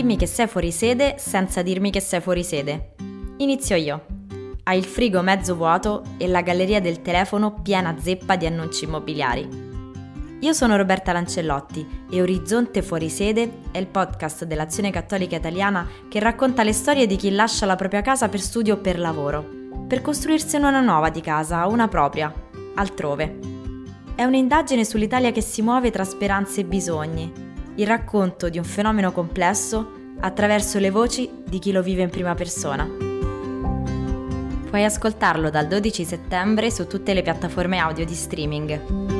dimmi che sei fuori sede senza dirmi che sei fuori sede. Inizio io. Hai il frigo mezzo vuoto e la galleria del telefono piena zeppa di annunci immobiliari. Io sono Roberta Lancellotti e Orizzonte Fuori Sede è il podcast dell'Azione Cattolica Italiana che racconta le storie di chi lascia la propria casa per studio o per lavoro, per costruirsene una nuova di casa, una propria, altrove. È un'indagine sull'Italia che si muove tra speranze e bisogni, il racconto di un fenomeno complesso attraverso le voci di chi lo vive in prima persona. Puoi ascoltarlo dal 12 settembre su tutte le piattaforme audio di streaming.